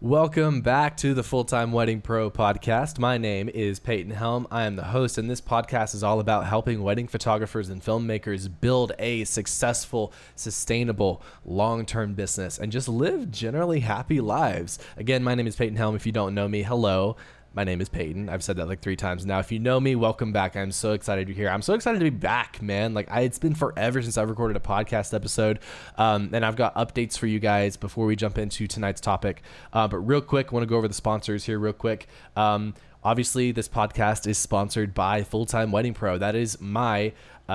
Welcome back to the Full Time Wedding Pro podcast. My name is Peyton Helm. I am the host, and this podcast is all about helping wedding photographers and filmmakers build a successful, sustainable, long-term business and just live generally happy lives. Again, my name is Peyton Helm. If you don't know me, hello. My name is Peyton. I've said that like 3 times now. If you know me, welcome back. I'm so excited you're here. I'm so excited to be back, man. Like it's been forever since I've recorded a podcast episode. And I've got updates for you guys before we jump into tonight's topic. But real quick, I want to go over the sponsors here real quick. Obviously, this podcast is sponsored by Full Time Wedding Pro. That is my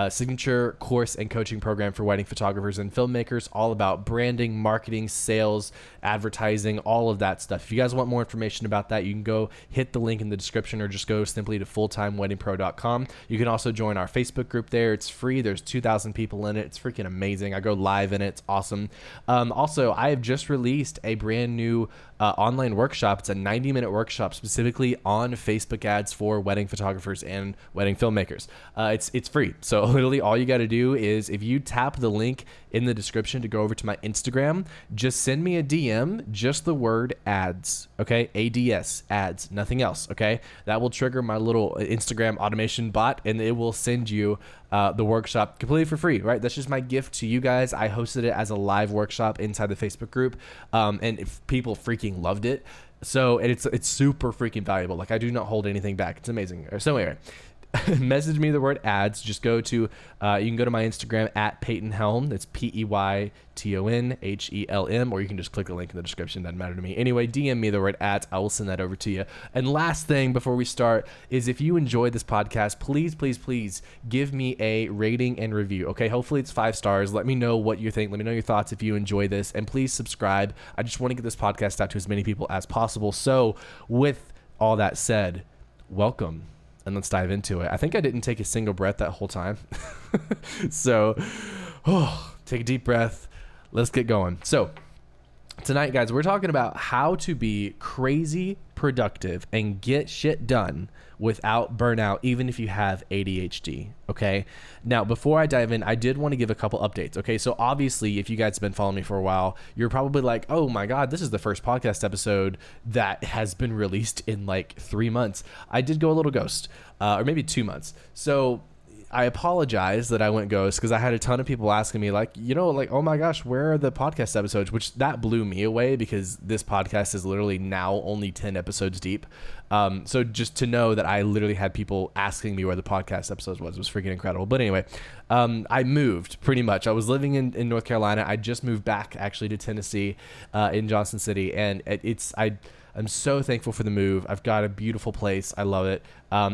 signature course and coaching program for wedding photographers and filmmakers, all about branding, marketing, sales, advertising, all of that stuff. If you guys want more information about that, you can go hit the link in the description or just go simply to fulltimeweddingpro.com. You can also join our Facebook group there. It's free. There's 2,000 people in it. It's freaking amazing. I go live in it. It's awesome. Also, I have just released a brand new online workshop. It's a 90-minute workshop specifically on Facebook ads for wedding photographers and wedding filmmakers. It's free. So literally all you got to do is if you tap the link in the description to go over to my Instagram, just send me a DM, just the word ads. Okay. ADS ads, nothing else. Okay. That will trigger my little Instagram automation bot and it will send you the workshop completely for free, right? That's just my gift to you guys. I hosted it as a live workshop inside the Facebook group. And if people freaking loved it. So, and it's super freaking valuable. Like I do not hold anything back. It's amazing. So anyway, message me the word ads. Just go to, you can go to my Instagram at Peyton Helm. That's PeytonHelm, or you can just click the link in the description. Doesn't matter to me. Anyway, DM me the word ads. I will send that over to you. And last thing before we start is if you enjoyed this podcast, please, please, please give me a rating and review. Okay. Hopefully it's 5 stars. Let me know what you think. Let me know your thoughts if you enjoy this, and please subscribe. I just want to get this podcast out to as many people as possible. So with all that said, welcome. And let's dive into it. I think I didn't take a single breath that whole time. So take a deep breath. Let's get going. So tonight, guys, we're talking about how to be crazy productive and get shit done without burnout, even if you have ADHD. Okay. Now, before I dive in, I did want to give a couple updates. Okay. So obviously if you guys have been following me for a while, you're probably like, oh my God, this is the first podcast episode that has been released in like 3 months. I did go a little ghost, or maybe 2 months. So I apologize that I went ghost because I had a ton of people asking me like, you know, like, oh my gosh, where are the podcast episodes? Which that blew me away because this podcast is literally now only 10 episodes deep. So just to know that I literally had people asking me where the podcast episodes was freaking incredible. But anyway, I moved pretty much. I was living in North Carolina. I just moved back actually to Tennessee in Johnson City. And I'm so thankful for the move. I've got a beautiful place. I love it.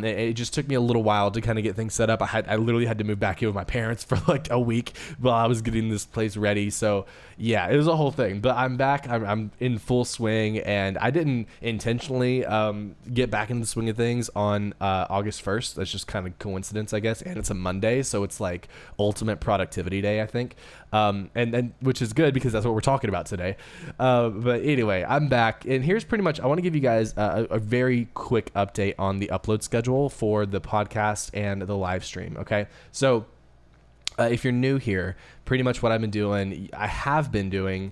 It just took me a little while to kind of get things set up. I literally had to move back in with my parents for like a week while I was getting this place ready. So yeah, it was a whole thing, but I'm back. I'm in full swing, and I didn't intentionally get back into the swing of things on August 1st. That's just kind of coincidence, I guess. And it's a Monday. So it's like ultimate productivity day, I think. And which is good because that's what we're talking about today. But anyway, I'm back, and here's pretty much, I want to give you guys a very quick update on the upload schedule for the podcast and the live stream. Okay. So if you're new here, pretty much what I've been doing, I have been doing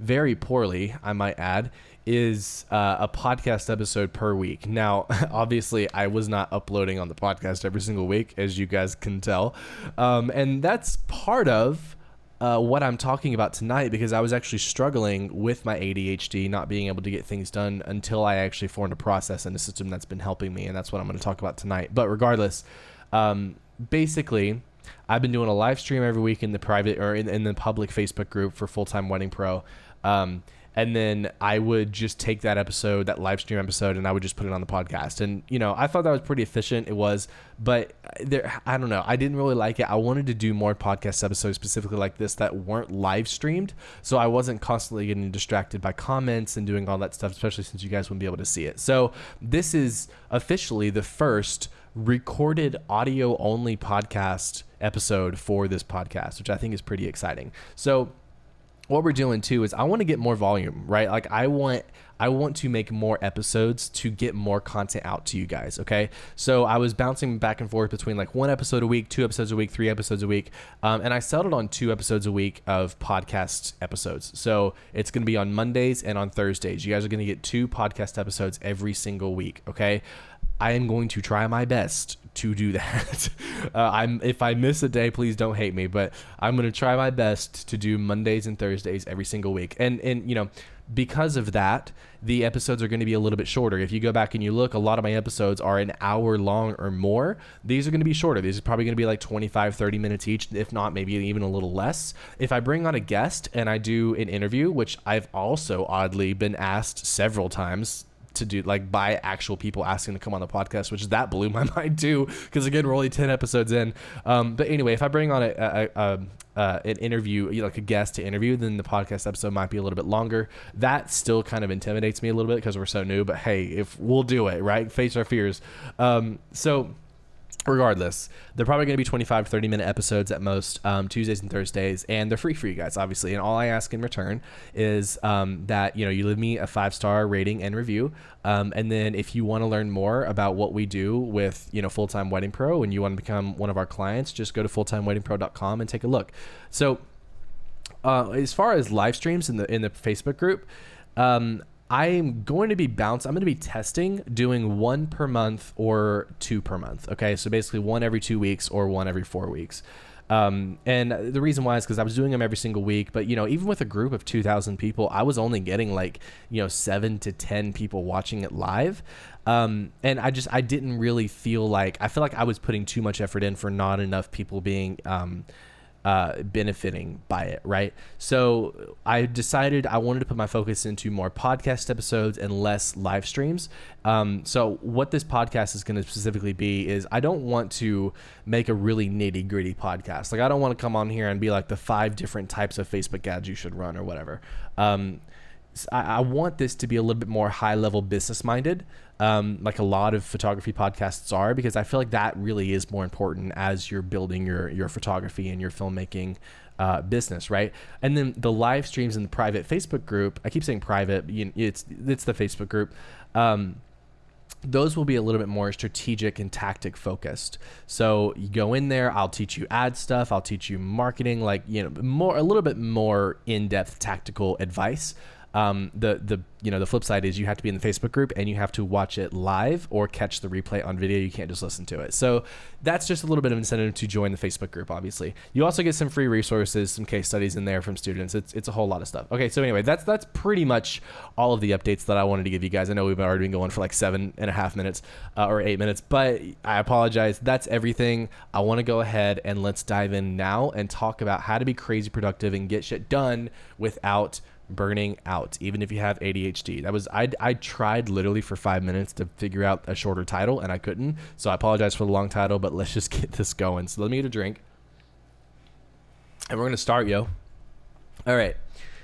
very poorly, I might add, is a podcast episode per week. Now, obviously I was not uploading on the podcast every single week, as you guys can tell. And that's part of what I'm talking about tonight, because I was actually struggling with my ADHD, not being able to get things done until I actually formed a process and a system that's been helping me. And that's what I'm going to talk about tonight. But regardless, basically I've been doing a live stream every week in the private or in the public Facebook group for Full Time Wedding Pro. And then I would just take that live stream episode, and I would just put it on the podcast. And, you know, I thought that was pretty efficient. It was, but I don't know. I didn't really like it. I wanted to do more podcast episodes specifically like this that weren't live streamed. So I wasn't constantly getting distracted by comments and doing all that stuff, especially since you guys wouldn't be able to see it. So this is officially the first recorded audio only podcast episode for this podcast, which I think is pretty exciting. So what we're doing too is I want to get more volume, right? Like I want to make more episodes to get more content out to you guys. Okay. So I was bouncing back and forth between like one episode a week, two episodes a week, three episodes a week. And I settled on two episodes a week of podcast episodes. So it's going to be on Mondays and on Thursdays. You guys are going to get two podcast episodes every single week. Okay. I am going to try my best to do that. If I miss a day, please don't hate me, but I'm going to try my best to do Mondays and Thursdays every single week. And you know, because of that, the episodes are going to be a little bit shorter. If you go back and you look, a lot of my episodes are an hour long or more. These are going to be shorter. These are probably going to be like 25, 30 minutes each, if not maybe even a little less. If I bring on a guest and I do an interview, which I've also oddly been asked several times to do, like by actual people asking to come on the podcast, which that blew my mind too, because again, we're only 10 episodes in. But anyway, if I bring on an interview, you know, like a guest to interview, then the podcast episode might be a little bit longer. That still kind of intimidates me a little bit because we're so new, but hey, if we'll do it, right? Face our fears. So regardless, they're probably going to be 25, 30 minute episodes at most, Tuesdays and Thursdays, and they're free for you guys, obviously. And all I ask in return is that, you know, you leave me a 5-star rating and review. And then if you want to learn more about what we do with, you know, Full Time Wedding Pro, and you want to become one of our clients, just go to fulltimeweddingpro.com and take a look. So as far as live streams in the Facebook group, I'm going to be testing doing one per month or two per month. Okay. So basically one every 2 weeks or one every 4 weeks. And the reason why is because I was doing them every single week, but you know, even with a group of 2,000 people, I was only getting like, you know, 7 to 10 people watching it live. And I didn't really feel like I was putting too much effort in for not enough people being, benefiting by it, right? So I decided I wanted to put my focus into more podcast episodes and less live streams. So what this podcast is going to specifically be is I don't want to make a really nitty gritty podcast. Like I don't want to come on here and be like the 5 different types of Facebook ads you should run or whatever. I want this to be a little bit more high level business minded, like a lot of photography podcasts are, because I feel like that really is more important as you're building your photography and your filmmaking business, right? And then the live streams in the private Facebook group, I keep saying private, it's the Facebook group. Those will be a little bit more strategic and tactic focused. So you go in there, I'll teach you ad stuff, I'll teach you marketing, like, you know, more, a little bit more in-depth tactical advice. The flip side is you have to be in the Facebook group and you have to watch it live or catch the replay on video. You can't just listen to it. So that's just a little bit of incentive to join the Facebook group. Obviously, you also get some free resources, some case studies in there from students. It's a whole lot of stuff. Okay. So anyway, that's pretty much all of the updates that I wanted to give you guys. I know we've already been going for like 7.5 minutes or 8 minutes, but I apologize. That's everything. I want to go ahead and let's dive in now and talk about how to be crazy productive and get shit done without burning out, even if you have ADHD. I tried literally for 5 minutes to figure out a shorter title and I couldn't. So I apologize for the long title, but let's just get this going. So let me get a drink and we're going to start, yo. All right.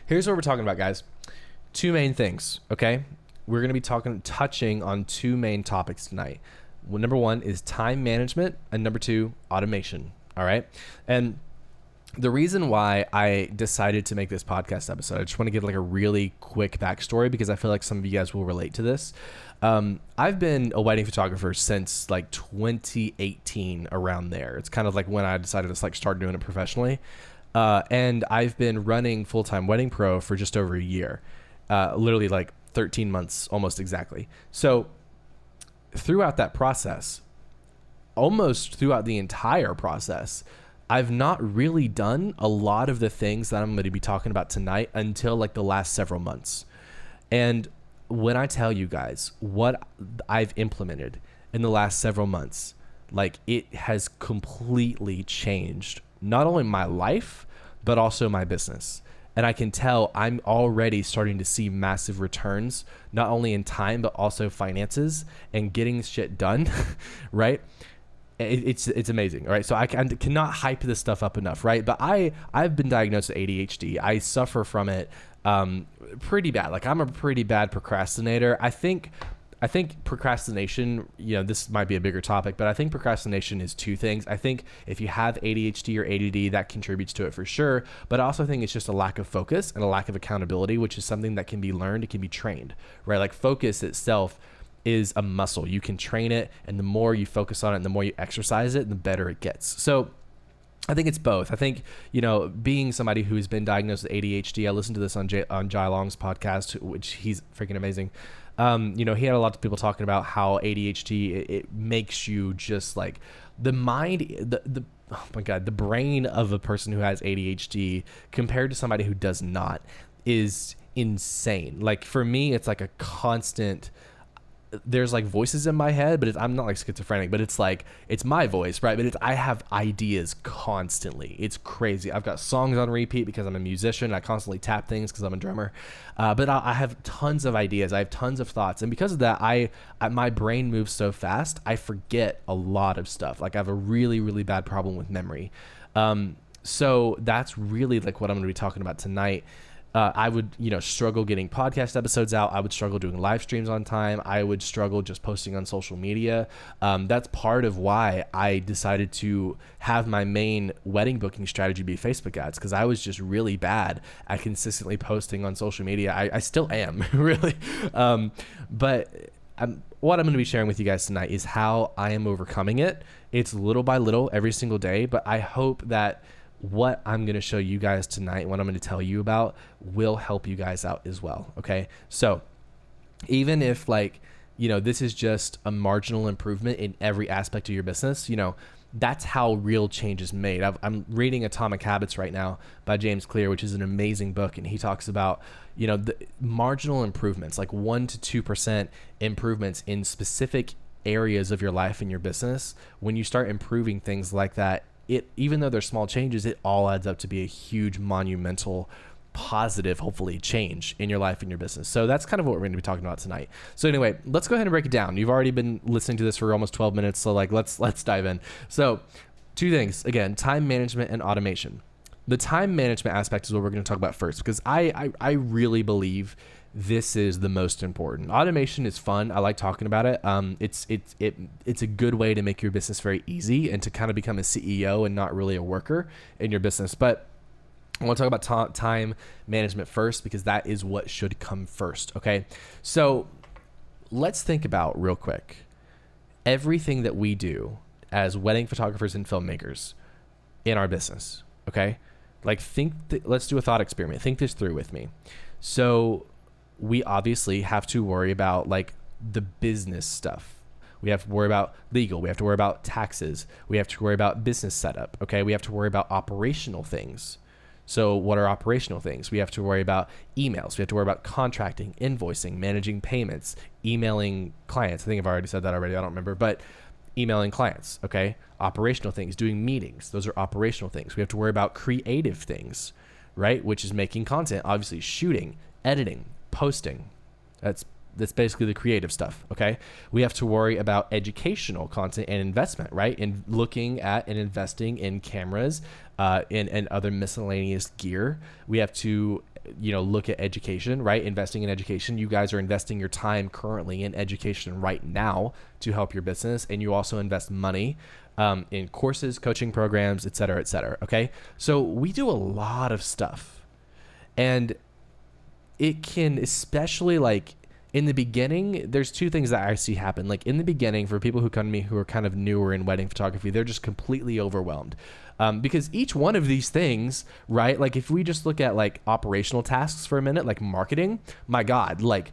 Here's what we're talking about, guys. 2 main things. Okay. We're going to be touching on 2 main topics tonight. Well, number 1 is time management and number 2, automation. All right. And the reason why I decided to make this podcast episode, I just want to give like a really quick backstory because I feel like some of you guys will relate to this. I've been a wedding photographer since like 2018 around there. It's kind of like when I decided to like start doing it professionally. And I've been running Full Time Wedding Pro for just over a year, literally like 13 months, almost exactly. So throughout that process, almost throughout the entire process, I've not really done a lot of the things that I'm going to be talking about tonight until like the last several months. And when I tell you guys what I've implemented in the last several months, like it has completely changed not only my life, but also my business. And I can tell I'm already starting to see massive returns, not only in time, but also finances and getting shit done, right? It's amazing. All right. So I cannot hype this stuff up enough. Right. But I've been diagnosed with ADHD. I suffer from it pretty bad. Like I'm a pretty bad procrastinator. I think I think procrastination, you know, this might be a bigger topic, but I think procrastination is two things. I think if you have ADHD or ADD, that contributes to it for sure. But I also think it's just a lack of focus and a lack of accountability, which is something that can be learned. It can be trained, right? Like focus itself is a muscle. You can train it. And the more you focus on it and the more you exercise it, the better it gets. So I think it's both. I think, you know, being somebody who has been diagnosed with ADHD, I listened to this on Jai Long's podcast, which he's freaking amazing. You know, he had a lot of people talking about how ADHD, it makes you just like the mind, the oh my God, the brain of a person who has ADHD compared to somebody who does not is insane. Like for me, it's like a constant, there's like voices in my head, but it's, I'm not like schizophrenic, but it's like, it's my voice, right? But it's, I have ideas constantly. It's crazy. I've got songs on repeat because I'm a musician. I constantly tap things because I'm a drummer. But I have tons of ideas. I have tons of thoughts. And because of that, my brain moves so fast. I forget a lot of stuff. Like I have a really, really bad problem with memory. So that's really like what I'm going to be talking about tonight. I would, you know, struggle getting podcast episodes out. I would struggle doing live streams on time. I would struggle just posting on social media. That's part of why I decided to have my main wedding booking strategy be Facebook ads, because I was just really bad at consistently posting on social media. I still am, really. What I'm going to be sharing with you guys tonight is how I am overcoming it. It's little by little every single day, but I hope that what I'm going to show you guys tonight, what I'm going to tell you about, will help you guys out as well. Okay. So even if like, you know, this is just a marginal improvement in every aspect of your business, you know, that's how real change is made. I'm reading Atomic Habits right now by James Clear, which is an amazing book. And he talks about, you know, the marginal improvements, like 1 to 2% improvements in specific areas of your life and your business. When you start improving things like that, it, even though they're small changes, it all adds up to be a huge, monumental, positive, hopefully, change in your life and your business. So that's kind of what we're going to be talking about tonight. So anyway, let's go ahead and break it down. You've already been listening to this for almost 12 minutes, so like let's dive in. So two things, again, time management and automation. The time management aspect is what we're going to talk about first, because I really believe this is the most important. Automation is fun. I like talking about it. It's a good way to make your business very easy and to kind of become a CEO and not really a worker in your business. But I want to talk about time management first, because that is what should come first. Okay. So let's think about real quick, everything that we do as wedding photographers and filmmakers in our business. Okay. Like let's do a thought experiment. Think this through with me. So we obviously have to worry about like the business stuff. We have to worry about legal. We have to worry about taxes. We have to worry about business setup. Okay. We have to worry about operational things. So what are operational things? We have to worry about emails. We have to worry about contracting, invoicing, managing payments, emailing clients. I think I've already said that already. I don't remember, but emailing clients. Okay. Operational things, doing meetings. Those are operational things. We have to worry about creative things, right? Which is making content, obviously shooting, editing, posting. That's basically the creative stuff. Okay. We have to worry about educational content and investment, right? In looking at and investing in cameras, and other miscellaneous gear. We have to, you know, look at education, right? Investing in education. You guys are investing your time currently in education right now to help your business. And you also invest money, in courses, coaching programs, et cetera, et cetera. Okay. So we do a lot of stuff, and it can, especially like in the beginning, there's two things that I see happen. Like in the beginning, for people who come to me who are kind of newer in wedding photography, they're just completely overwhelmed, because each one of these things, right? Like if we just look at like operational tasks for a minute, like marketing, my God, like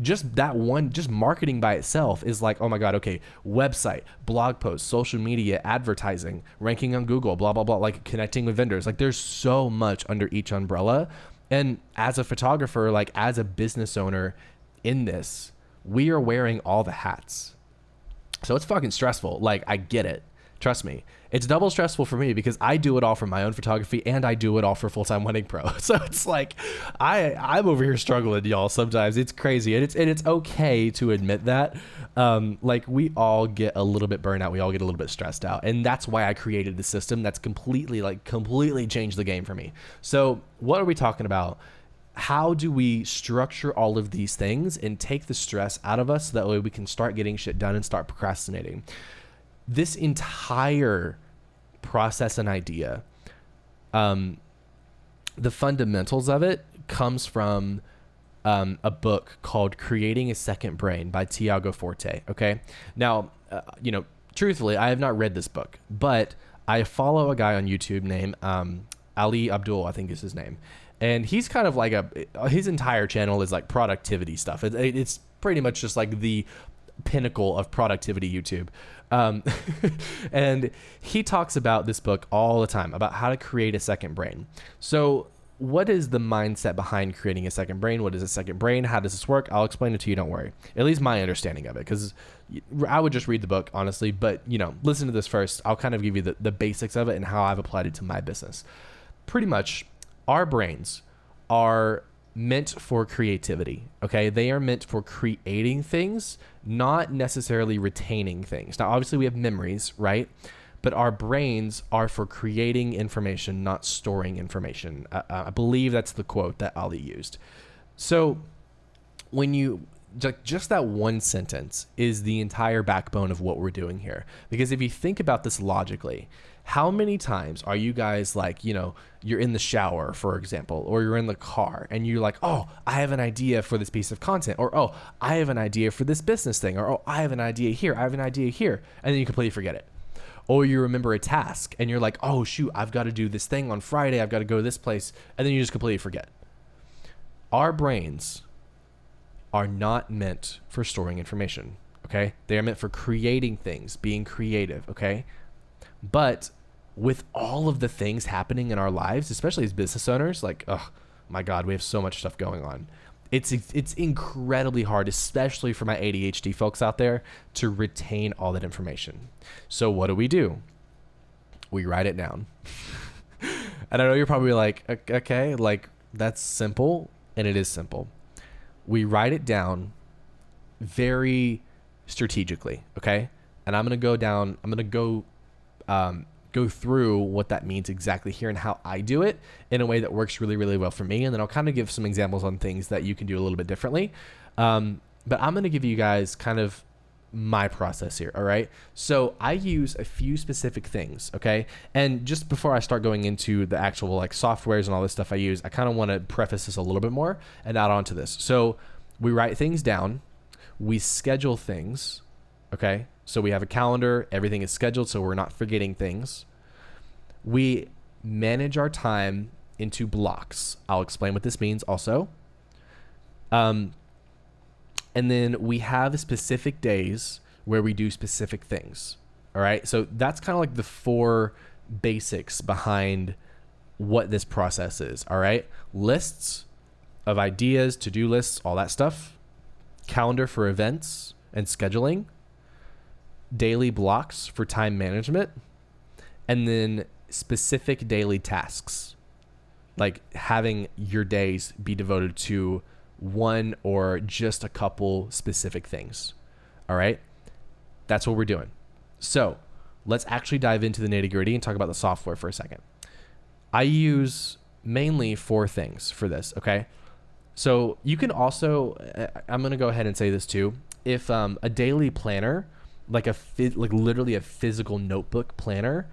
just that one, just marketing by itself is like, oh my God, okay, website, blog posts, social media, advertising, ranking on Google, blah, blah, blah, like connecting with vendors. Like there's so much under each umbrella. And as a photographer, like as a business owner in this, we are wearing all the hats. So it's fucking stressful. Like I get it. Trust me. It's double stressful for me because I do it all for my own photography and I do it all for Full Time Wedding Pro. So it's like, I'm over here struggling, y'all. Sometimes it's crazy, and it's okay to admit that. Like we all get a little bit burnt out. We all get a little bit stressed out. And that's why I created the system that's completely changed the game for me. So what are we talking about how do we structure all of these things and take the stress out of us so that way we can start getting shit done and start procrastinating? This entire process and idea, the fundamentals of it comes from a book called Creating a Second Brain by Tiago Forte. Okay. Now, truthfully, I have not read this book, but I follow a guy on YouTube named Ali Abdul, I think is his name. And he's kind of like his entire channel is like productivity stuff. It's pretty much just like the pinnacle of productivity YouTube. And he talks about this book all the time about how to create a second brain. So what is the mindset behind creating a second brain? What is a second brain? How does this work? I'll explain it to you. Don't worry. At least my understanding of it, because I would just read the book, honestly. But, listen to this first. I'll kind of give you the basics of it and how I've applied it to my business. Pretty much, our brains are meant for creativity, okay? They are meant for creating things, not necessarily retaining things. Now, obviously, we have memories, right? But our brains are for creating information, not storing information. I believe that's the quote that Ali used. So when you, just that one sentence is the entire backbone of what we're doing here. Because if you think about this logically, how many times are you guys like, you're in the shower, for example, or you're in the car and you're like, oh, I have an idea for this piece of content, or, oh, I have an idea for this business thing, or, oh, I have an idea here. And then you completely forget it. Or you remember a task and you're like, oh, shoot, I've got to do this thing on Friday. I've got to go to this place. And then you just completely forget. Our brains are not meant for storing information. Okay. They are meant for creating things, being creative. Okay. But with all of the things happening in our lives, especially as business owners, like, oh my God, we have so much stuff going on. It's incredibly hard, especially for my ADHD folks out there, to retain all that information. So what do? We write it down. And I know you're probably like, okay, like that's simple. And it is simple. We write it down very strategically. Okay. And I'm going to go through what that means exactly here and how I do it in a way that works really, really well for me. And then I'll kind of give some examples on things that you can do a little bit differently. But I'm going to give you guys kind of my process here. All right. So I use a few specific things. Okay. And just before I start going into the actual like softwares and all this stuff I use, I kind of want to preface this a little bit more and add on to this. So we write things down, we schedule things. Okay. So we have a calendar, everything is scheduled, so we're not forgetting things. We manage our time into blocks. I'll explain what this means also. And then we have specific days where we do specific things. All right. So that's kind of like the four basics behind what this process is. All right. Lists of ideas, to-do lists, all that stuff. Calendar for events and scheduling. Daily blocks for time management, and then specific daily tasks, like having your days be devoted to one or just a couple specific things. All right. That's what we're doing. So let's actually dive into the nitty-gritty and talk about the software for a second. I use mainly four things for this. Okay. So you can also, I'm going to go ahead and say this too. If a daily planner, like literally a physical notebook planner,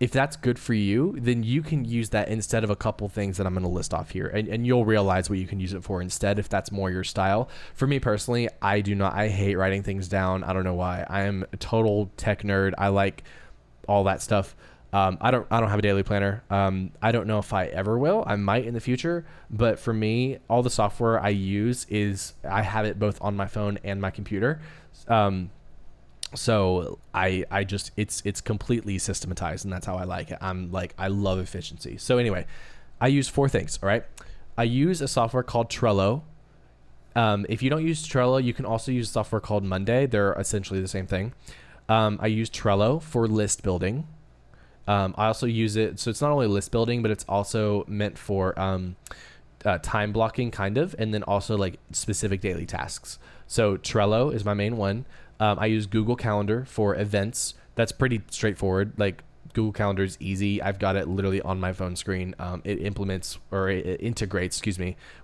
if that's good for you, then you can use that instead of a couple things that I'm going to list off here, and you'll realize what you can use it for instead, if that's more your style. For me personally, I hate writing things down. I don't know why. I am a total tech nerd. I like all that stuff. I don't have a daily planner. I don't know if I ever will. I might in the future, but for me, all the software I use is, I have it both on my phone and my computer. So I just, it's completely systematized, and that's how I like it. I love efficiency. So anyway, I use four things. All right. I use a software called Trello. If you don't use Trello, you can also use software called Monday. They're essentially the same thing. I use Trello for list building. I also use it. So it's not only list building, but it's also meant for, time blocking kind of, and then also like specific daily tasks. So Trello is my main one. I use Google Calendar for events. That's pretty straightforward. Like Google Calendar is easy. I've got it literally on my phone screen. It integrates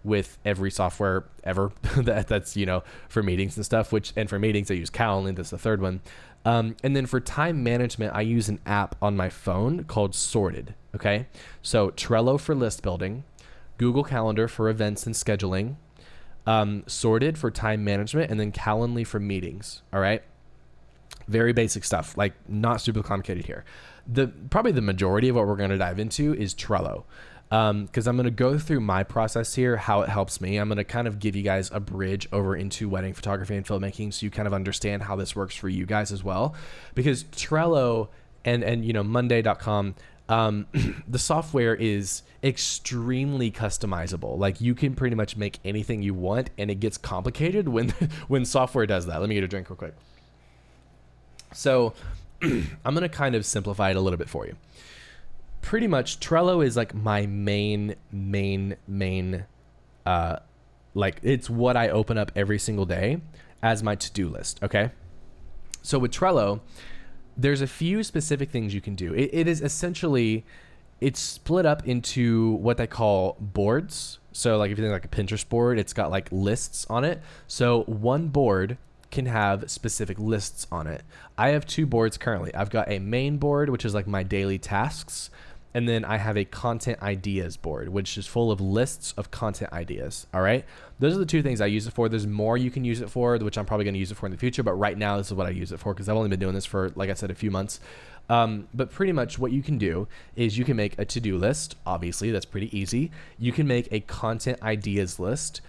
with every software ever that's, you know, for meetings and stuff, I use Calendly. That's the third one. And then for time management, I use an app on my phone called Sorted. Okay. So Trello for list building, Google Calendar for events and scheduling, Sorted for time management, and then Calendly for meetings. All right. Very basic stuff, like not super complicated here. Probably the majority of what we're going to dive into is Trello, because I'm going to go through my process here, how it helps me. I'm going to kind of give you guys a bridge over into wedding photography and filmmaking, so you kind of understand how this works for you guys as well. Because Trello and you know, Monday.com, the software is extremely customizable. Like, you can pretty much make anything you want, and it gets complicated when software does that. Let me get a drink real quick. So I'm going to kind of simplify it a little bit for you. Pretty much Trello is like my main, like, it's what I open up every single day as my to-do list. Okay. So with Trello, there's a few specific things you can do. It is essentially, it's split up into what they call boards. So like, if you think like a Pinterest board, it's got like lists on it. So one board can have specific lists on it. I have two boards currently. I've got a main board, which is like my daily tasks. And then I have a content ideas board, which is full of lists of content ideas. All right. Those are the two things I use it for. There's more you can use it for, which I'm probably going to use it for in the future. But right now, this is what I use it for, because I've only been doing this for, like I said, a few months. But pretty much what you can do is you can make a to-do list. Obviously, that's pretty easy. You can make a content ideas list.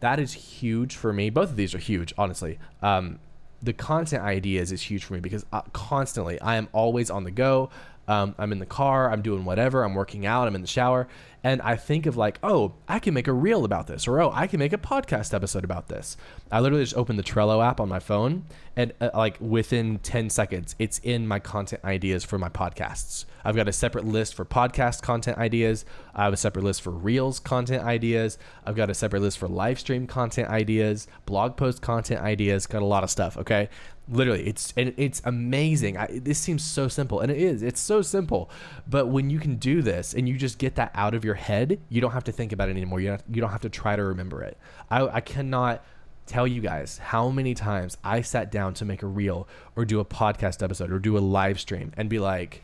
That is huge for me. Both of these are huge, honestly. The content ideas is huge for me, because constantly I am always on the go. I'm in the car, I'm doing whatever, I'm working out, I'm in the shower, and I think of like, oh, I can make a reel about this, or oh, I can make a podcast episode about this. I literally just open the Trello app on my phone, and like within 10 seconds, it's in my content ideas for my podcasts. I've got a separate list for podcast content ideas. I have a separate list for reels content ideas. I've got a separate list for live stream content ideas, blog post content ideas, got a lot of stuff, okay? Literally, it's amazing. This seems so simple, and it is. It's so simple, but when you can do this and you just get that out of your head, you don't have to think about it anymore. You don't have to try to remember it. I cannot tell you guys how many times I sat down to make a reel or do a podcast episode or do a live stream and be like,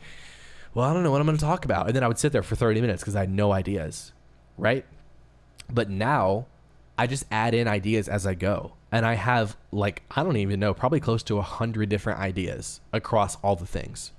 well, I don't know what I'm going to talk about, and then I would sit there for 30 minutes because I had no ideas, right? But now I just add in ideas as I go. And I have, like, I don't even know, probably close to 100 different ideas across all the things.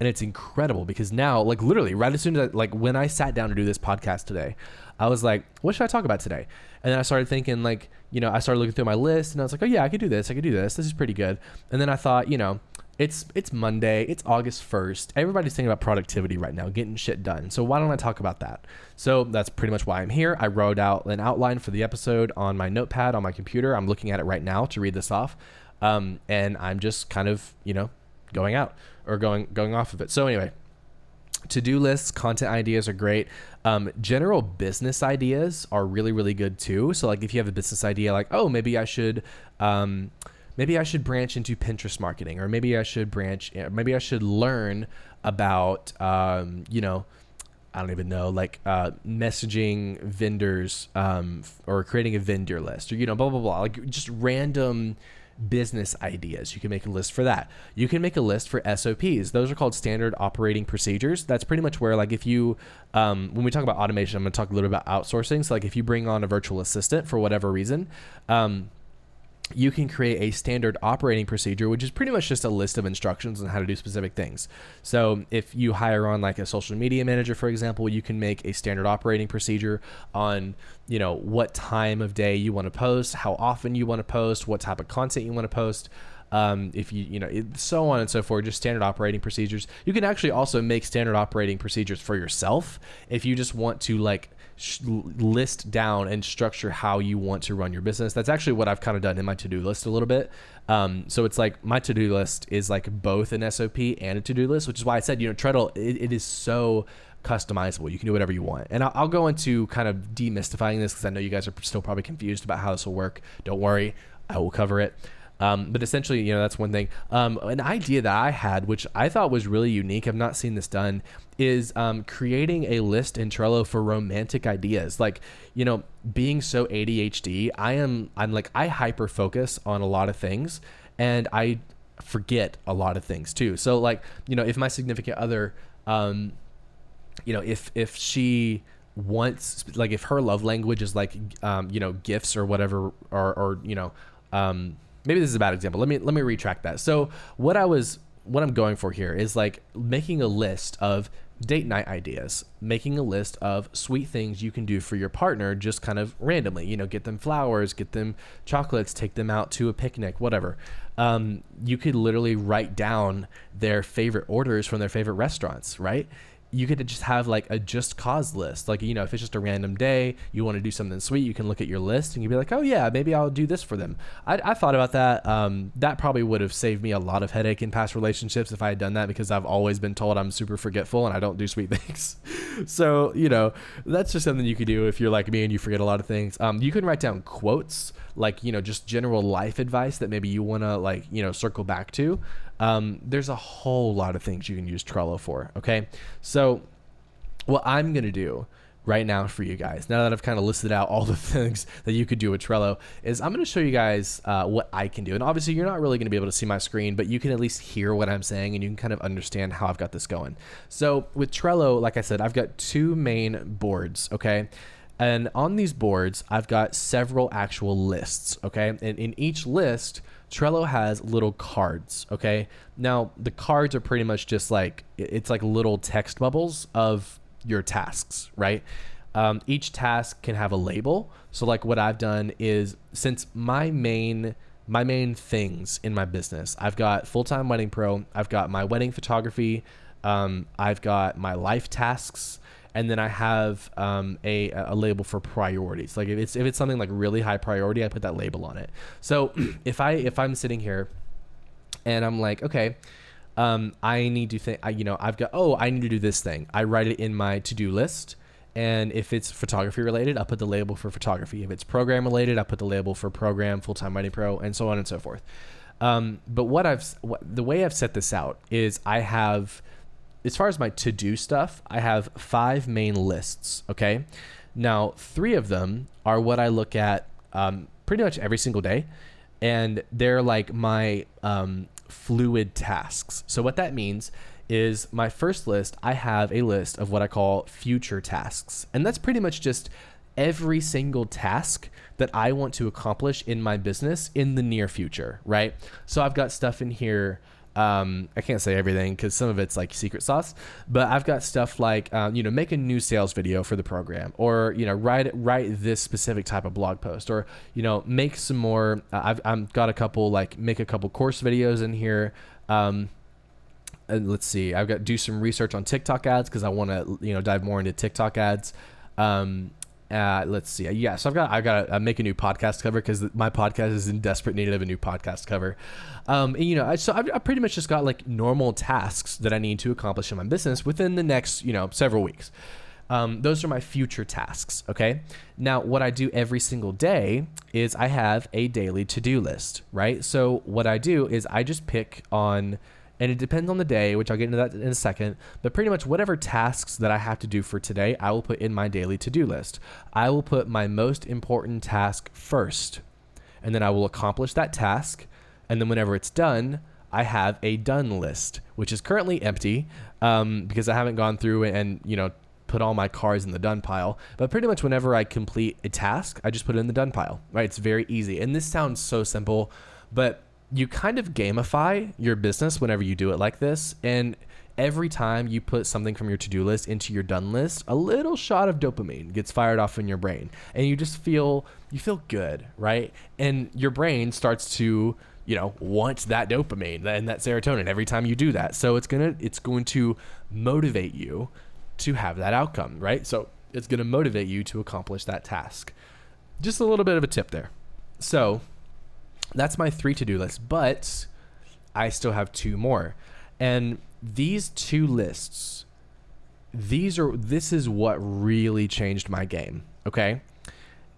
And it's incredible, because now, like, literally right as soon as when I sat down to do this podcast today, I was like, what should I talk about today? And then I started thinking, like, you know, I started looking through my list, and I was like, oh yeah, I could do this. This is pretty good. And then I thought, you know, it's Monday, it's August 1st. Everybody's thinking about productivity right now, getting shit done. So why don't I talk about that? So that's pretty much why I'm here. I wrote out an outline for the episode on my notepad, on my computer. I'm looking at it right now to read this off. And I'm just kind of, you know, going out or going off of it. So anyway, to-do lists, content ideas are great. General business ideas are really, really good too. So like, if you have a business idea, like, oh, maybe I should branch into Pinterest marketing, or maybe I should learn about, you know, I don't even know, like messaging vendors or creating a vendor list, or, you know, blah, blah, blah, like just random business ideas. You can make a list for that. You can make a list for SOPs. Those are called standard operating procedures. That's pretty much where, like, if you, when we talk about automation, I'm going to talk a little bit about outsourcing. So like, if you bring on a virtual assistant for whatever reason, you can create a standard operating procedure, which is pretty much just a list of instructions on how to do specific things. So if you hire on like a social media manager, for example, you can make a standard operating procedure on, you know, what time of day you want to post, how often you want to post, what type of content you want to post. If you know, so on and so forth, just standard operating procedures. You can actually also make standard operating procedures for yourself if you just want to, like, list down and structure how you want to run your business. That's actually what I've kind of done in my to-do list a little bit. So it's like my to-do list is like both an SOP and a to-do list, which is why I said, you know, Trello, it is so customizable. You can do whatever you want. And I'll go into kind of demystifying this, because I know you guys are still probably confused about how this will work. Don't worry, I will cover it. But essentially, you know, that's one thing. An idea that I had, which I thought was really unique, I've not seen this done, is creating a list in Trello for romantic ideas. Like, you know, being so ADHD, I hyper focus on a lot of things, and I forget a lot of things too. So like, you know, if my significant other, you know, if she wants, like, if her love language is like, you know, gifts or whatever, or you know, maybe this is a bad example. Let me retract that. So what I'm going for here is like making a list of date night ideas, making a list of sweet things you can do for your partner, just kind of randomly, you know, get them flowers, get them chocolates, take them out to a picnic, whatever. You could literally write down their favorite orders from their favorite restaurants, right? You could just have like a just cause list. Like, you know, if it's just a random day, you want to do something sweet, you can look at your list and you'd be like, oh yeah, maybe I'll do this for them. I thought about that. That probably would have saved me a lot of headache in past relationships if I had done that, because I've always been told I'm super forgetful and I don't do sweet things. So, you know, that's just something you could do if you're like me and you forget a lot of things. You can write down quotes, like, you know, just general life advice that maybe you want to, like, you know, circle back to. There's a whole lot of things you can use Trello for. Okay. So what I'm going to do right now for you guys, now that I've kind of listed out all the things that you could do with Trello, is I'm going to show you guys what I can do. And obviously you're not really going to be able to see my screen, but you can at least hear what I'm saying and you can kind of understand how I've got this going. So with Trello, like I said, I've got two main boards. Okay. And on these boards, I've got several actual lists. Okay. And in each list, Trello has little cards. Okay. Now the cards are pretty much just like, it's like little text bubbles of your tasks, right? Each task can have a label. So like what I've done is, since my main things in my business, I've got Full Time Wedding Pro, I've got my wedding photography, I've got my life tasks, and then I have a label for priorities. Like if it's something like really high priority, I put that label on it. So if I'm sitting here and I'm like, okay, I need to think, you know, I've got, oh, I need to do this thing. I write it in my to-do list. And if it's photography related, I'll put the label for photography. If it's program related, I'll put the label for program, Full-Time Wedding Pro, and so on and so forth. But the way I've set this out is I have, as far as my to-do stuff, I have 5 main lists, okay? Now, 3 of them are what I look at pretty much every single day, and they're like my fluid tasks. So what that means is my first list, I have a list of what I call future tasks, and that's pretty much just every single task that I want to accomplish in my business in the near future, right? So I've got stuff in here. I can't say everything because some of it's like secret sauce, but I've got stuff like, you know, make a new sales video for the program, or, you know, write this specific type of blog post, or, you know, make some more, I've got a couple, like make a couple course videos in here. And let's see, I've got do some research on TikTok ads, cause I want to, you know, dive more into TikTok ads. Let's see. Yeah. So I got to make a new podcast cover, because my podcast is in desperate need of a new podcast cover. And, you know, I pretty much just got like normal tasks that I need to accomplish in my business within the next, you know, several weeks. Those are my future tasks. Okay. Now what I do every single day is I have a daily to-do list, right? So what I do is I just pick on, and it depends on the day, which I'll get into that in a second, but pretty much whatever tasks that I have to do for today, I will put in my daily to-do list. I will put my most important task first, and then I will accomplish that task. And then whenever it's done, I have a done list, which is currently empty, because I haven't gone through and, you know, put all my cards in the done pile, but pretty much whenever I complete a task, I just put it in the done pile, right? It's very easy. And this sounds so simple, but you kind of gamify your business whenever you do it like this. And every time you put something from your to-do list into your done list, a little shot of dopamine gets fired off in your brain, and you just feel good, right? And your brain starts to, you know, want that dopamine and that serotonin every time you do that. So it's going to motivate you to have that outcome, right? So it's going to motivate you to accomplish that task. Just a little bit of a tip there. So that's my 3 to-do lists, but I still have 2 more. And these 2 lists, this is what really changed my game, okay?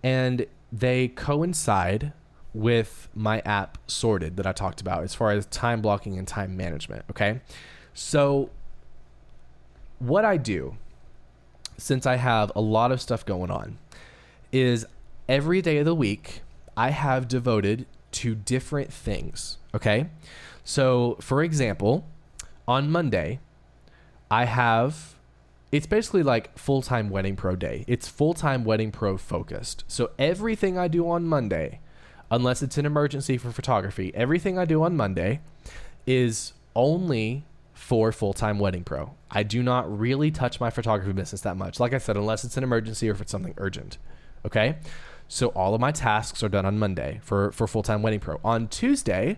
And they coincide with my app Sorted that I talked about as far as time blocking and time management. Okay. So what I do, since I have a lot of stuff going on, is every day of the week I have devoted to different things. Okay. So for example, on Monday, it's basically like Full Time Wedding Pro day. It's Full Time Wedding Pro focused. So everything I do on Monday, unless it's an emergency for photography, everything I do on Monday is only for Full Time Wedding Pro. I do not really touch my photography business that much. Like I said, unless it's an emergency or if it's something urgent. Okay. So all of my tasks are done on Monday for Full Time Wedding Pro. On Tuesday,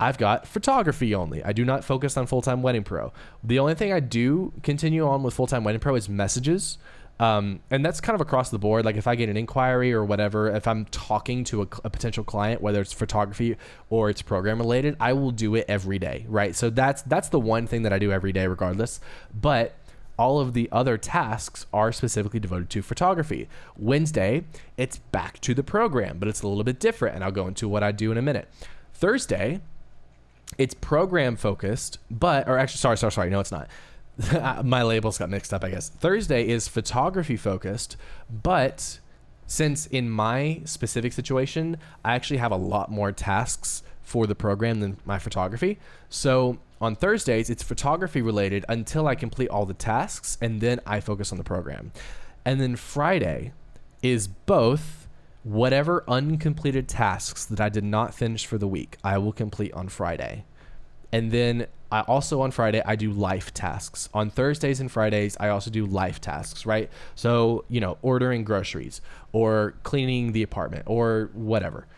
I've got photography only. I do not focus on Full Time Wedding Pro. The only thing I do continue on with Full Time Wedding Pro is messages. And that's kind of across the board. Like if I get an inquiry or whatever, if I'm talking to a potential client, whether it's photography or it's program related, I will do it every day, right? So that's the one thing that I do every day regardless. But all of the other tasks are specifically devoted to photography. Wednesday, it's back to the program, but it's a little bit different, and I'll go into what I do in a minute. Thursday, it's program focused, No, it's not. My labels got mixed up, I guess. Thursday is photography focused, but since in my specific situation, I actually have a lot more tasks for the program than my photography. So on Thursdays, it's photography related until I complete all the tasks, and then I focus on the program. And then Friday is both. Whatever uncompleted tasks that I did not finish for the week, I will complete on Friday. And then I also on Friday, I do life tasks. On Thursdays and Fridays, I also do life tasks, right? So, ordering groceries or cleaning the apartment or whatever.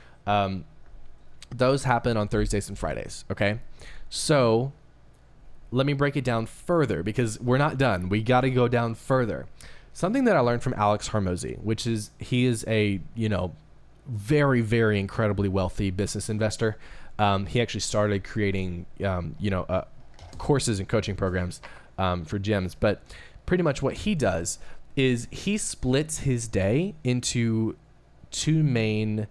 Those happen on Thursdays and Fridays, okay? So let me break it down further because we're not done. We got to go down further. Something that I learned from Alex Hormozi, which is he is a, very, very incredibly wealthy business investor. He actually started creating, courses and coaching programs for gyms. But pretty much what he does is he splits his day into two main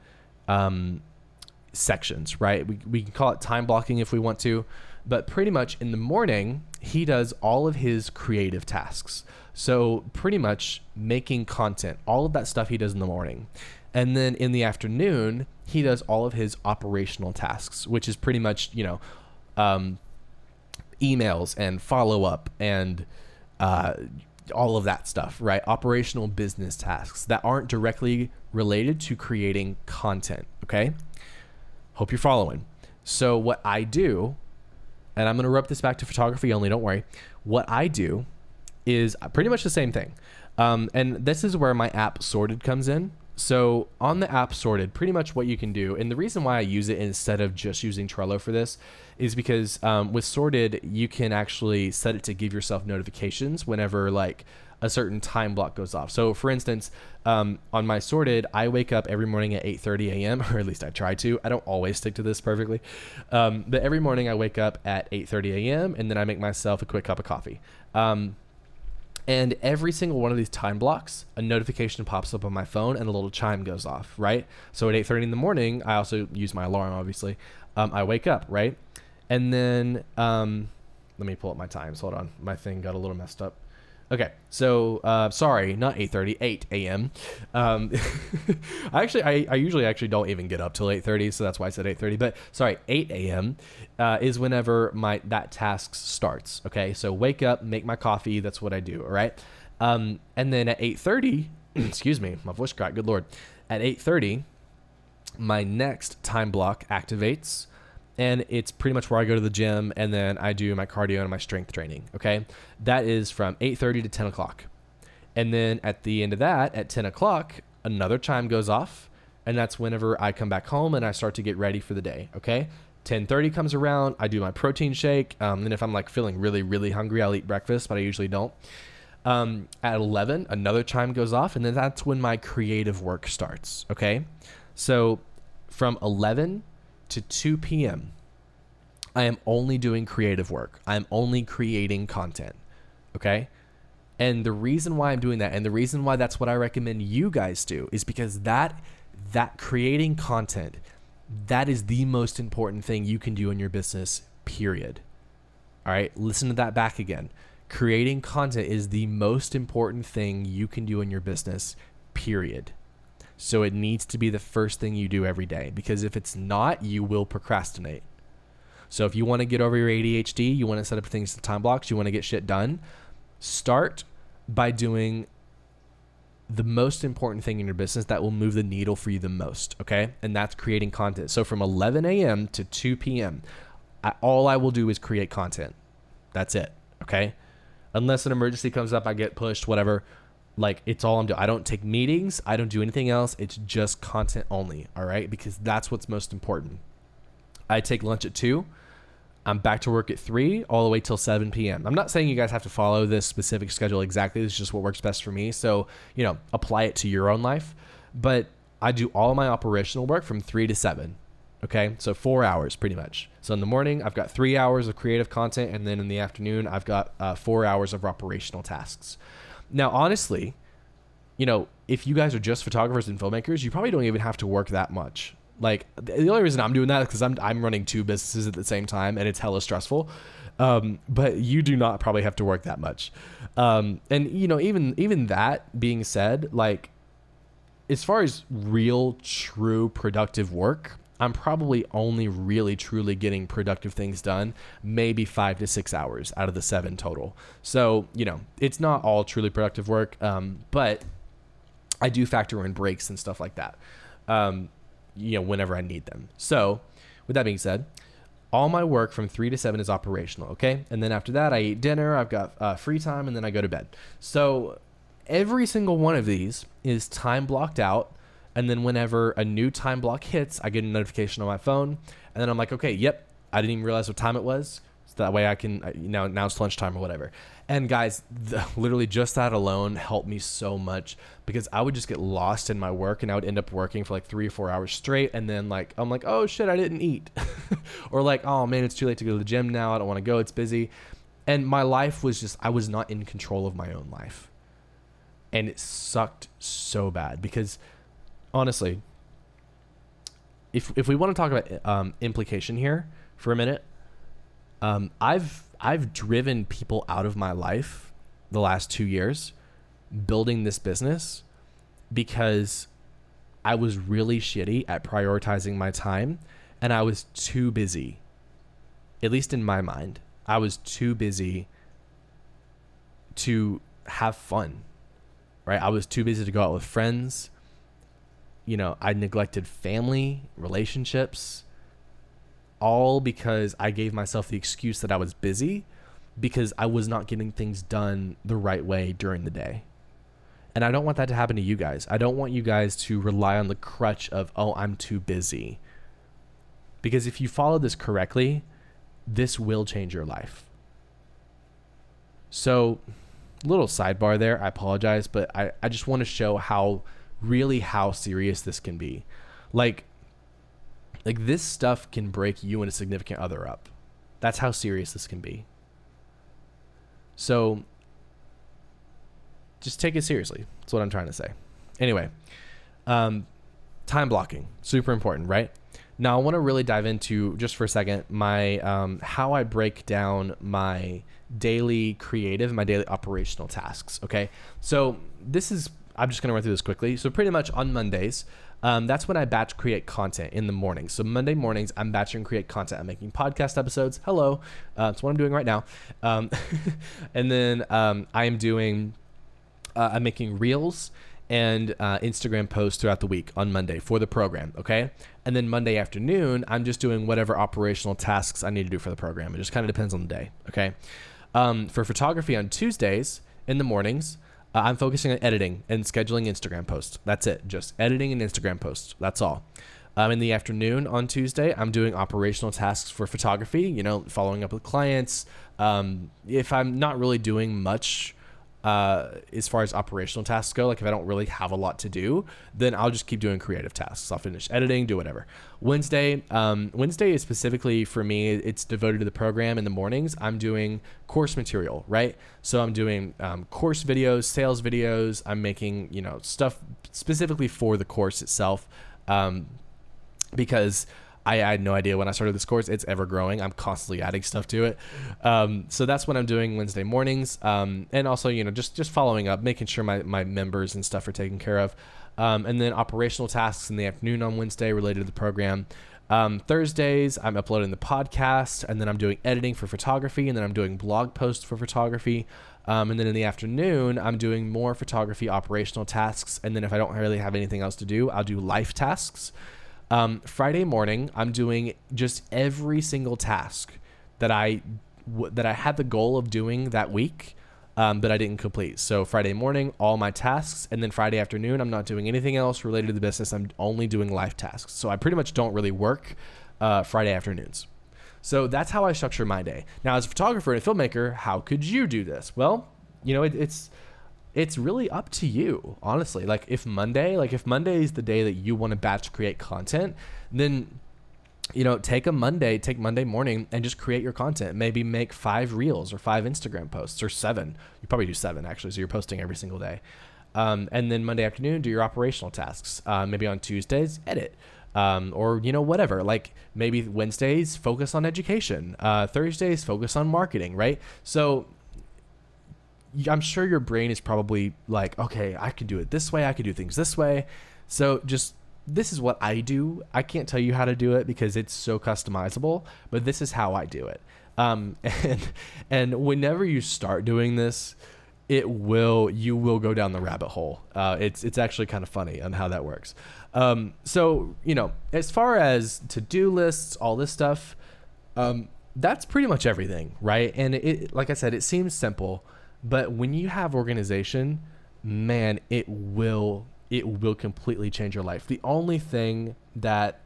sections, right? We can call it time blocking if we want to. But pretty much in the morning, he does all of his creative tasks. So pretty much making content, all of that stuff he does in the morning. And then in the afternoon, he does all of his operational tasks, which is pretty much, emails and follow up and all of that stuff, right? Operational business tasks that aren't directly related to creating content. Okay. Hope you're following. So what I do, and I'm going to rub this back to photography only, don't worry. What I do is pretty much the same thing. And this is where my app Sorted comes in. So on the app Sorted, pretty much what you can do, and the reason why I use it instead of just using Trello for this is because with Sorted, you can actually set it to give yourself notifications whenever like a certain time block goes off. So for instance, on my Sorted, I wake up every morning at 8:30 a.m., or at least I try to. I don't always stick to this perfectly. But every morning I wake up at 8:30 a.m. and then I make myself a quick cup of coffee. And every single one of these time blocks, a notification pops up on my phone and a little chime goes off, right? So at 8:30 in the morning, I also use my alarm, obviously. I wake up, right? And then, let me pull up my times. Hold on. My thing got a little messed up. Okay. So, sorry, not 8:30, 8 a.m. I usually actually don't even get up till 8:30. So that's why I said 8:30, but sorry, 8 a.m. Is whenever that task starts. Okay. So wake up, make my coffee. That's what I do. All right. And then at 8:30, excuse me, my voice cracked. Good Lord. At 8:30, my next time block activates. And it's pretty much where I go to the gym, and then I do my cardio and my strength training, okay? That is from 8:30 to 10 o'clock. And then at the end of that, at 10 o'clock, another chime goes off, and that's whenever I come back home and I start to get ready for the day, okay? 10:30 comes around, I do my protein shake, and if I'm like feeling really, really hungry, I'll eat breakfast, but I usually don't. At 11, another chime goes off, and then that's when my creative work starts, okay? So from 11 to 2 p.m., I am only doing creative work. I'm only creating content, okay? And the reason why I'm doing that, and the reason why that's what I recommend you guys do, is because that that creating content, that is the most important thing you can do in your business, period. All right, listen to that back again. Creating content is the most important thing you can do in your business, period. So it needs to be the first thing you do every day, because if it's not, you will procrastinate. So if you want to get over your ADHD, you want to set up things to time blocks, you want to get shit done, start by doing the most important thing in your business that will move the needle for you the most, okay? And that's creating content. So from 11 a.m. to 2 p.m., all I will do is create content. That's it, okay? Unless an emergency comes up, I get pushed, whatever. Like, it's all I'm doing. I don't take meetings. I don't do anything else. It's just content only, all right? Because that's what's most important. I take lunch at 2. I'm back to work at 3 all the way till 7 p.m. I'm not saying you guys have to follow this specific schedule exactly. It's just what works best for me. So, you know, apply it to your own life. But I do all my operational work from 3 to 7. Okay, so 4 hours pretty much. So in the morning, I've got 3 hours of creative content. And then in the afternoon, I've got 4 hours of operational tasks. Now, honestly, you know, if you guys are just photographers and filmmakers, you probably don't even have to work that much. Like, the only reason I'm doing that is because I'm running 2 businesses at the same time, and it's hella stressful. But you do not probably have to work that much. And, you know, even that being said, like, as far as real, true, productive work, I'm probably only really, truly getting productive things done maybe 5 to 6 hours out of the 7 total. So, you know, it's not all truly productive work, but I do factor in breaks and stuff like that. You know, whenever I need them. So with that being said, all my work from 3 to 7 is operational. Okay. And then after that, I eat dinner, I've got free time, and then I go to bed. So every single one of these is time blocked out. And then whenever a new time block hits, I get a notification on my phone, and then I'm like, okay, yep. I didn't even realize what time it was. So that way I can, you know, now it's lunchtime or whatever. And guys, literally just that alone helped me so much, because I would just get lost in my work, and I would end up working for like 3 or 4 hours straight. And then like, I'm like, oh shit, I didn't eat. Or like, oh man, it's too late to go to the gym now. I don't want to go. It's busy. And my life was just, I was not in control of my own life. And it sucked so bad, because honestly, if we want to talk about implication here for a minute, I've driven people out of my life the last 2 years building this business, because I was really shitty at prioritizing my time, and I was too busy. At least in my mind, I was too busy to have fun, right? I was too busy to go out with friends. You know, I neglected family, relationships, all because I gave myself the excuse that I was busy, because I was not getting things done the right way during the day. And I don't want that to happen to you guys. I don't want you guys to rely on the crutch of, oh, I'm too busy. Because if you follow this correctly, this will change your life. So, little sidebar there, I apologize, but I just want to show how serious this can be. Like this stuff can break you and a significant other up. That's how serious this can be. So just take it seriously. That's what I'm trying to say. Anyway, time blocking, super important, right? Now I want to really dive into, just for a second, my how I break down my daily creative, my daily operational tasks, okay? So I'm just going to run through this quickly. So pretty much on Mondays, that's when I batch create content in the morning. So Monday mornings, I'm batching create content. I'm making podcast episodes. Hello. That's what I'm doing right now. And then I'm making reels and Instagram posts throughout the week on Monday for the program. Okay. And then Monday afternoon, I'm just doing whatever operational tasks I need to do for the program. It just kind of depends on the day. Okay. For photography on Tuesdays in the mornings, I'm focusing on editing and scheduling Instagram posts. That's it. Just editing and Instagram posts. That's all. In the afternoon on Tuesday, I'm doing operational tasks for photography, you know, following up with clients. If I'm not really doing much as far as operational tasks go. Like if I don't really have a lot to do, then I'll just keep doing creative tasks. I'll finish editing, do whatever. Wednesday is specifically for me, it's devoted to the program. In the mornings, I'm doing course material, right? So I'm doing course videos, sales videos. I'm making, you know, stuff specifically for the course itself, because I had no idea when I started this course. It's ever growing. I'm constantly adding stuff to it. So that's what I'm doing Wednesday mornings. And also, you know, just following up, making sure my members and stuff are taken care of. And then operational tasks in the afternoon on Wednesday related to the program. Thursdays, I'm uploading the podcast, and then I'm doing editing for photography, and then I'm doing blog posts for photography. And then in the afternoon, I'm doing more photography operational tasks. And then if I don't really have anything else to do, I'll do life tasks. Friday morning, I'm doing just every single task that I had the goal of doing that week, but I didn't complete. So Friday morning, all my tasks, and then Friday afternoon, I'm not doing anything else related to the business. I'm only doing life tasks. So I pretty much don't really work Friday afternoons. So that's how I structure my day. Now, as a photographer and a filmmaker, how could you do this? Well, you know, it's really up to you, honestly. Like if Monday is the day that you want to batch create content, then, you know, take Monday morning and just create your content. Maybe make 5 reels or 5 Instagram posts or 7. You probably do 7 actually. So you're posting every single day. And then Monday afternoon, do your operational tasks. Maybe on Tuesdays, edit. Or, you know, whatever, like maybe Wednesdays, focus on education. Thursdays, focus on marketing, right? So I'm sure your brain is probably like, okay, I can do it this way. I can do things this way. So just, this is what I do. I can't tell you how to do it because it's so customizable, but this is how I do it. And whenever you start doing this, you will go down the rabbit hole. It's actually kind of funny on how that works. So, you know, as far as to-do lists, all this stuff, that's pretty much everything, right? And like I said, it seems simple, but when you have organization, man, it will completely change your life. The only thing that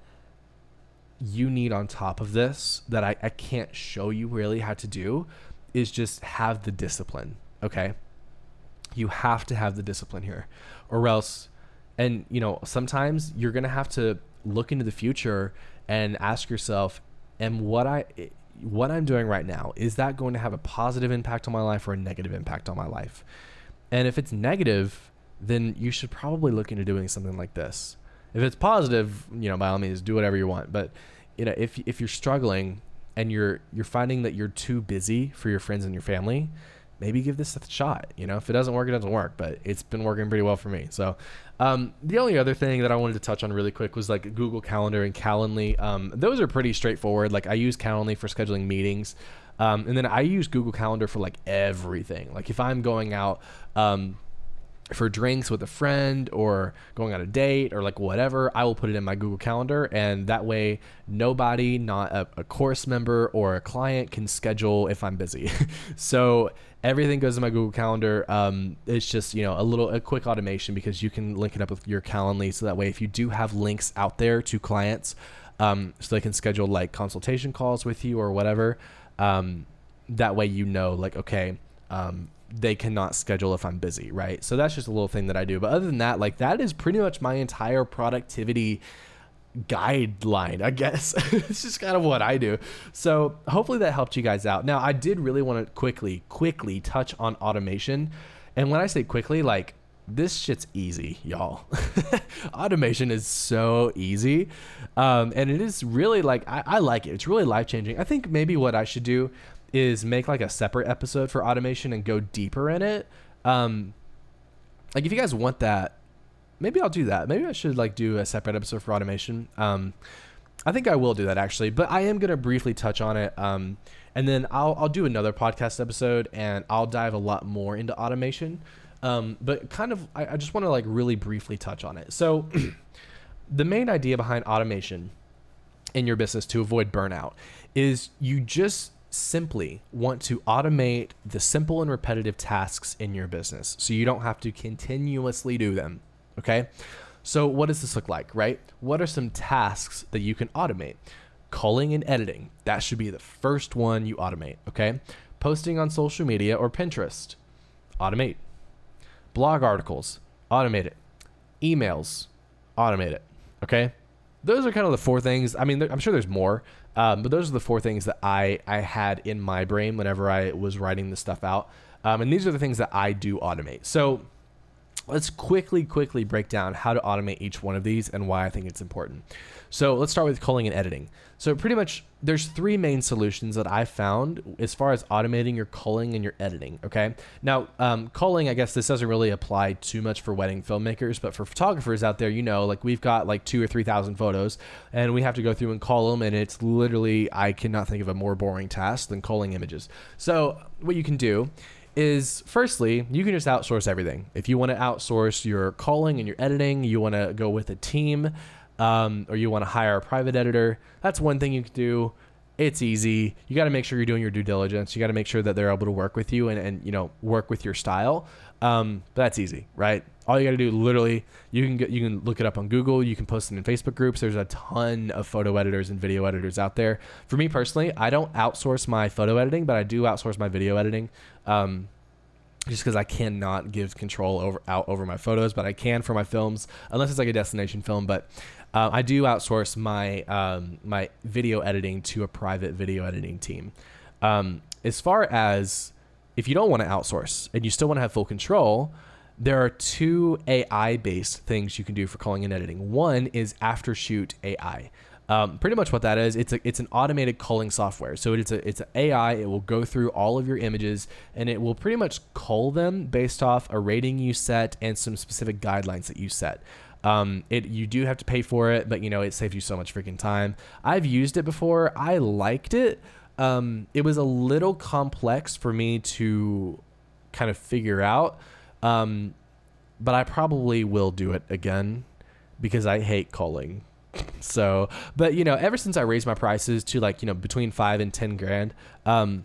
you need on top of this that I can't show you really how to do is just have the discipline. Okay. You have to have the discipline here, or else, and you know, sometimes you're going to have to look into the future and ask yourself, and what I'm doing right now, is that going to have a positive impact on my life or a negative impact on my life? And if it's negative, then you should probably look into doing something like this. If it's positive, you know, by all means, do whatever you want. But you know, if you're struggling and you're finding that you're too busy for your friends and your family, maybe give this a shot. You know, if it doesn't work, it doesn't work, but it's been working pretty well for me. So, the only other thing that I wanted to touch on really quick was like Google Calendar and Calendly. Those are pretty straightforward. Like I use Calendly for scheduling meetings. And then I use Google Calendar for like everything. Like if I'm going out, for drinks with a friend or going on a date or like whatever, I will put it in my Google Calendar, and that way nobody, not a course member or a client, can schedule if I'm busy. So everything goes in my Google Calendar. It's just, you know, a quick automation because you can link it up with your Calendly. So that way, if you do have links out there to clients, so they can schedule like consultation calls with you or whatever, that way, you know, like, okay, they cannot schedule if I'm busy, right? So that's just a little thing that I do. But other than that, like that is pretty much my entire productivity guideline, I guess. It's just kind of what I do. So hopefully that helped you guys out. Now, I did really want to quickly touch on automation. And when I say quickly, like this shit's easy, y'all. Automation is so easy. And it is really like, I like it. It's really life-changing. I think maybe what I should do is make like a separate episode for automation and go deeper in it. Like if you guys want that, maybe I'll do that. Maybe I should like do a separate episode for automation. I think I will do that actually, but I am going to briefly touch on it. And then I'll do another podcast episode and I'll dive a lot more into automation. But kind of, I just want to like really briefly touch on it. So the main idea behind automation in your business to avoid burnout is you just simply want to automate the simple and repetitive tasks in your business so you don't have to continuously do them. Okay. So what does this look like, right? What are some tasks that you can automate? Culling and editing. That should be the first one you automate. Okay. Posting on social media or Pinterest. Automate. Blog articles, automate it. Emails, automate it. Okay? Those are kind of the four things. I mean, I'm sure there's more, but those are the four things that I had in my brain whenever I was writing this stuff out. And these are the things that I do automate. So let's quickly break down how to automate each one of these and why I think it's important. So let's start with culling and editing. So pretty much there's three main solutions that I found as far as automating your culling and your editing. Okay. Now, culling, I guess this doesn't really apply too much for wedding filmmakers, but for photographers out there, you know, like we've got like 2,000 or 3,000 photos and we have to go through and cull them. And it's literally, I cannot think of a more boring task than culling images. So what you can do is, firstly, you can just outsource everything. If you want to outsource your culling and your editing, you want to go with a team, or you want to hire a private editor, that's one thing you can do. It's easy. You got to make sure you're doing your due diligence. You got to make sure that they're able to work with you and you know, work with your style. But that's easy, right? All you got to do, literally, you can look it up on Google. You can post it in Facebook groups. There's a ton of photo editors and video editors out there. For me personally, I don't outsource my photo editing, but I do outsource my video editing. Just because I cannot give control over my photos, but I can for my films, unless it's like a destination film. But I do outsource my my video editing to a private video editing team. As far as if you don't want to outsource and you still want to have full control, there are two AI-based things you can do for culling and editing. One is AfterShoot AI. Pretty much what that is, it's an automated culling software. So it's an AI. It will go through all of your images and it will pretty much cull them based off a rating you set and some specific guidelines that you set. You do have to pay for it, but you know, it saves you so much freaking time. I've used it before. I liked it. It was a little complex for me to kind of figure out. But I probably will do it again because I hate culling. So, but you know, ever since I raised my prices to like, you know, between $5,000 and $10,000,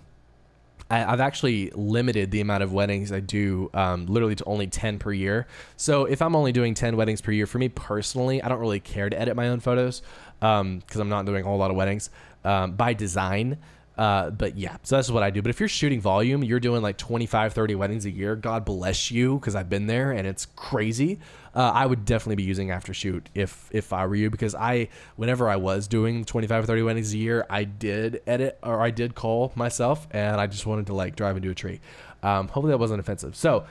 I've actually limited the amount of weddings I do, literally to only 10 per year. So if I'm only doing 10 weddings per year, for me personally, I don't really care to edit my own photos, cause I'm not doing a whole lot of weddings, by design. But yeah, so that's what I do. But if you're shooting volume, you're doing like 25, 30 weddings a year. God bless you. Cause I've been there and it's crazy. I would definitely be using AfterShoot if I were you, because whenever I was doing 25 or 30 weddings a year, I did edit or I did cull myself and I just wanted to like drive into a tree. Hopefully that wasn't offensive. So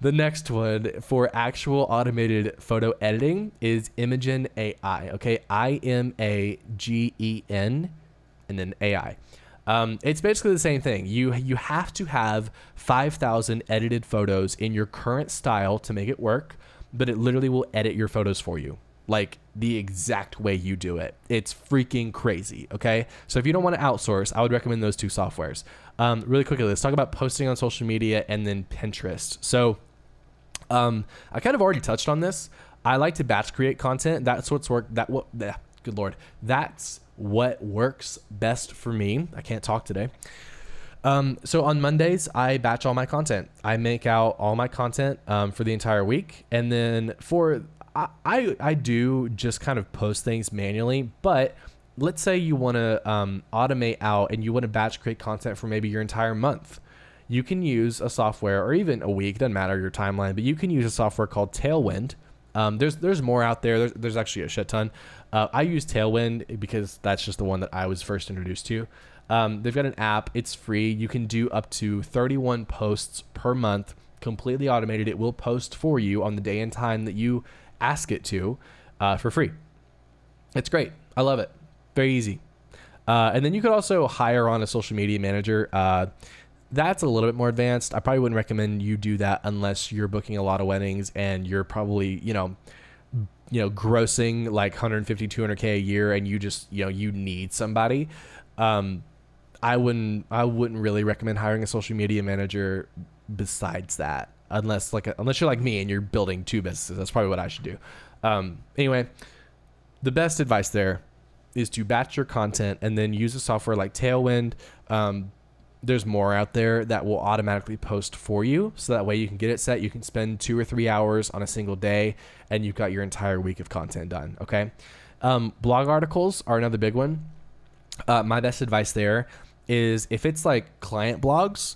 the next one for actual automated photo editing is Imagen AI. Okay. Imagen and then AI. It's basically the same thing. You have to have 5,000 edited photos in your current style to make it work, but it literally will edit your photos for you, like the exact way you do it. It's freaking crazy. Okay. So if you don't want to outsource, I would recommend those two softwares. Really quickly, let's talk about posting on social media and then Pinterest. So, I kind of already touched on this. I like to batch create content. That's what's worked. Good Lord. That's what works best for me. I can't talk today. So on Mondays, I batch all my content. I make out all my content for the entire week. And then I do just kind of post things manually. But let's say you want to automate out and you want to batch create content for maybe your entire month. You can use a software or even a week, doesn't matter your timeline, but you can use a software called Tailwind. There's more out there. There's actually a shit ton. I use Tailwind because that's just the one that I was first introduced to. They've got an app. It's free. You can do up to 31 posts per month, completely automated. It will post for you on the day and time that you ask it to, for free. It's great. I love it. Very easy. And then you could also hire on a social media manager. That's a little bit more advanced. I probably wouldn't recommend you do that unless you're booking a lot of weddings and you're probably, you know, grossing like 150, 200K a year and you just, you know, you need somebody. I wouldn't really recommend hiring a social media manager besides that, unless you're like me and you're building two businesses. That's probably what I should do. Anyway, the best advice there is to batch your content and then use a software like Tailwind. There's more out there that will automatically post for you. So that way you can get it set. You can spend 2 or 3 hours on a single day and you've got your entire week of content done. Okay. Blog articles are another big one. My best advice there is if it's like client blogs,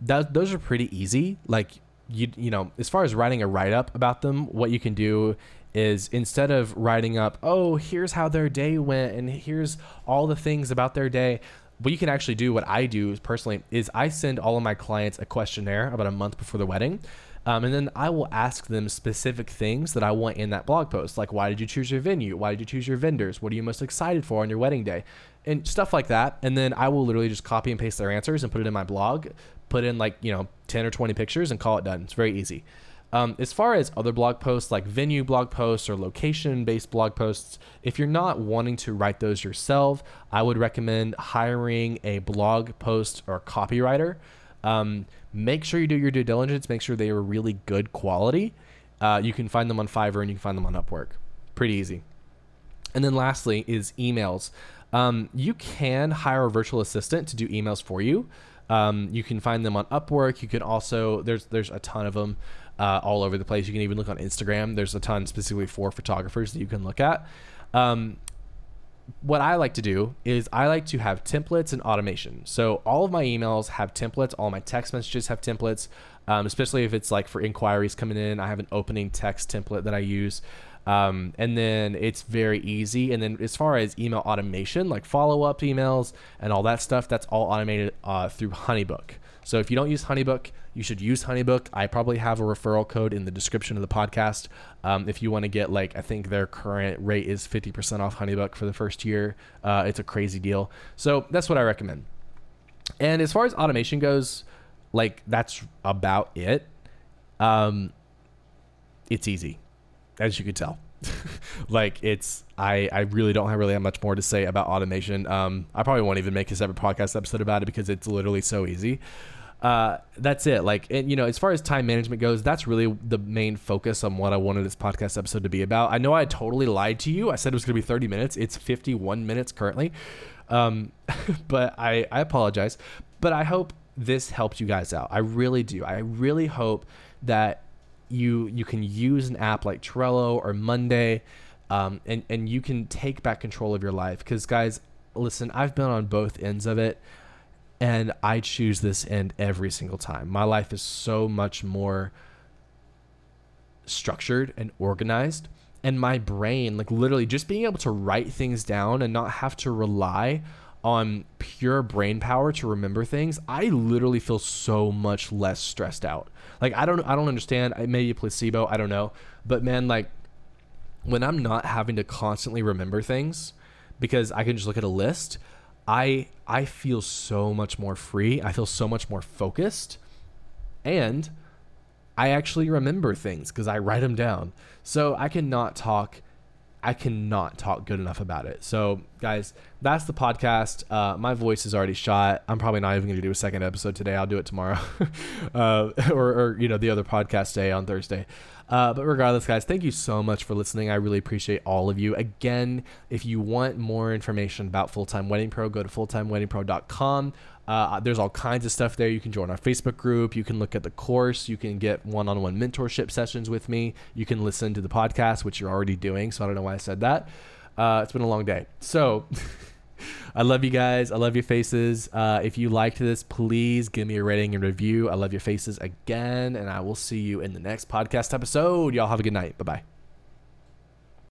those are pretty easy. Like, you know, as far as writing a write-up about them, what you can do is instead of writing up, oh, here's how their day went and here's all the things about their day, what you can actually do, what I do personally, is I send all of my clients a questionnaire about a month before the wedding. And then I will ask them specific things that I want in that blog post. Like, why did you choose your venue? Why did you choose your vendors? What are you most excited for on your wedding day? And stuff like that. And then I will literally just copy and paste their answers and put it in my blog, put in 10 or 20 pictures and call it done. It's very easy. As far as other blog posts, like venue blog posts or location-based blog posts, if you're not wanting to write those yourself, I would recommend hiring a blog post or copywriter. Make sure you do your due diligence. Make sure they are really good quality. You can find them on Fiverr and you can find them on Upwork. Pretty easy. And then lastly is emails. You can hire a virtual assistant to do emails for you. You can find them on Upwork. You can also, there's a ton of them all over the place. You can even look on Instagram. There's a ton specifically for photographers that you can look at. What I like to do is I like to have templates and automation. So all of my emails have templates. All my text messages have templates, especially if it's like for inquiries coming in. I have an opening text template that I use. And then it's very easy. And then as far as email automation, like follow-up emails and all that stuff, that's all automated through HoneyBook. So if you don't use HoneyBook, you should use HoneyBook. I probably have a referral code in the description of the podcast. If you want to get I think their current rate is 50% off HoneyBook for the first year. It's a crazy deal. So that's what I recommend. And as far as automation goes, that's about it. It's easy, as you could tell. I really don't have much more to say about automation. I probably won't even make a separate podcast episode about it because it's literally so easy. That's it. As far as time management goes, that's really the main focus on what I wanted this podcast episode to be about. I know I totally lied to you. I said it was going to be 30 minutes. It's 51 minutes currently. But I apologize, but I hope this helped you guys out. I really do. I really hope that you can use an app like Trello or Monday, and you can take back control of your life. Because guys, listen, I've been on both ends of it, and I choose this end every single time. My life is so much more structured and organized, and my brain, literally just being able to write things down and not have to rely on pure brain power to remember things, I literally feel so much less stressed out. I don't understand. It may be a placebo. I don't know. But man, when I'm not having to constantly remember things because I can just look at a list, I feel so much more free. I feel so much more focused, and I actually remember things because I write them down. So I cannot talk good enough about it. So guys, that's the podcast. My voice is already shot. I'm probably not even going to do a second episode today. I'll do it tomorrow or the other podcast day on Thursday. But regardless, guys, thank you so much for listening. I really appreciate all of you. Again, if you want more information about Full Time Wedding Pro, go to fulltimeweddingpro.com. There's all kinds of stuff there. You can join our Facebook group. You can look at the course. You can get one-on-one mentorship sessions with me. You can listen to the podcast, which you're already doing. So I don't know why I said that. It's been a long day. So I love you guys. I love your faces. If you liked this, please give me a rating and review. I love your faces again. And I will see you in the next podcast episode. Y'all have a good night. Bye-bye.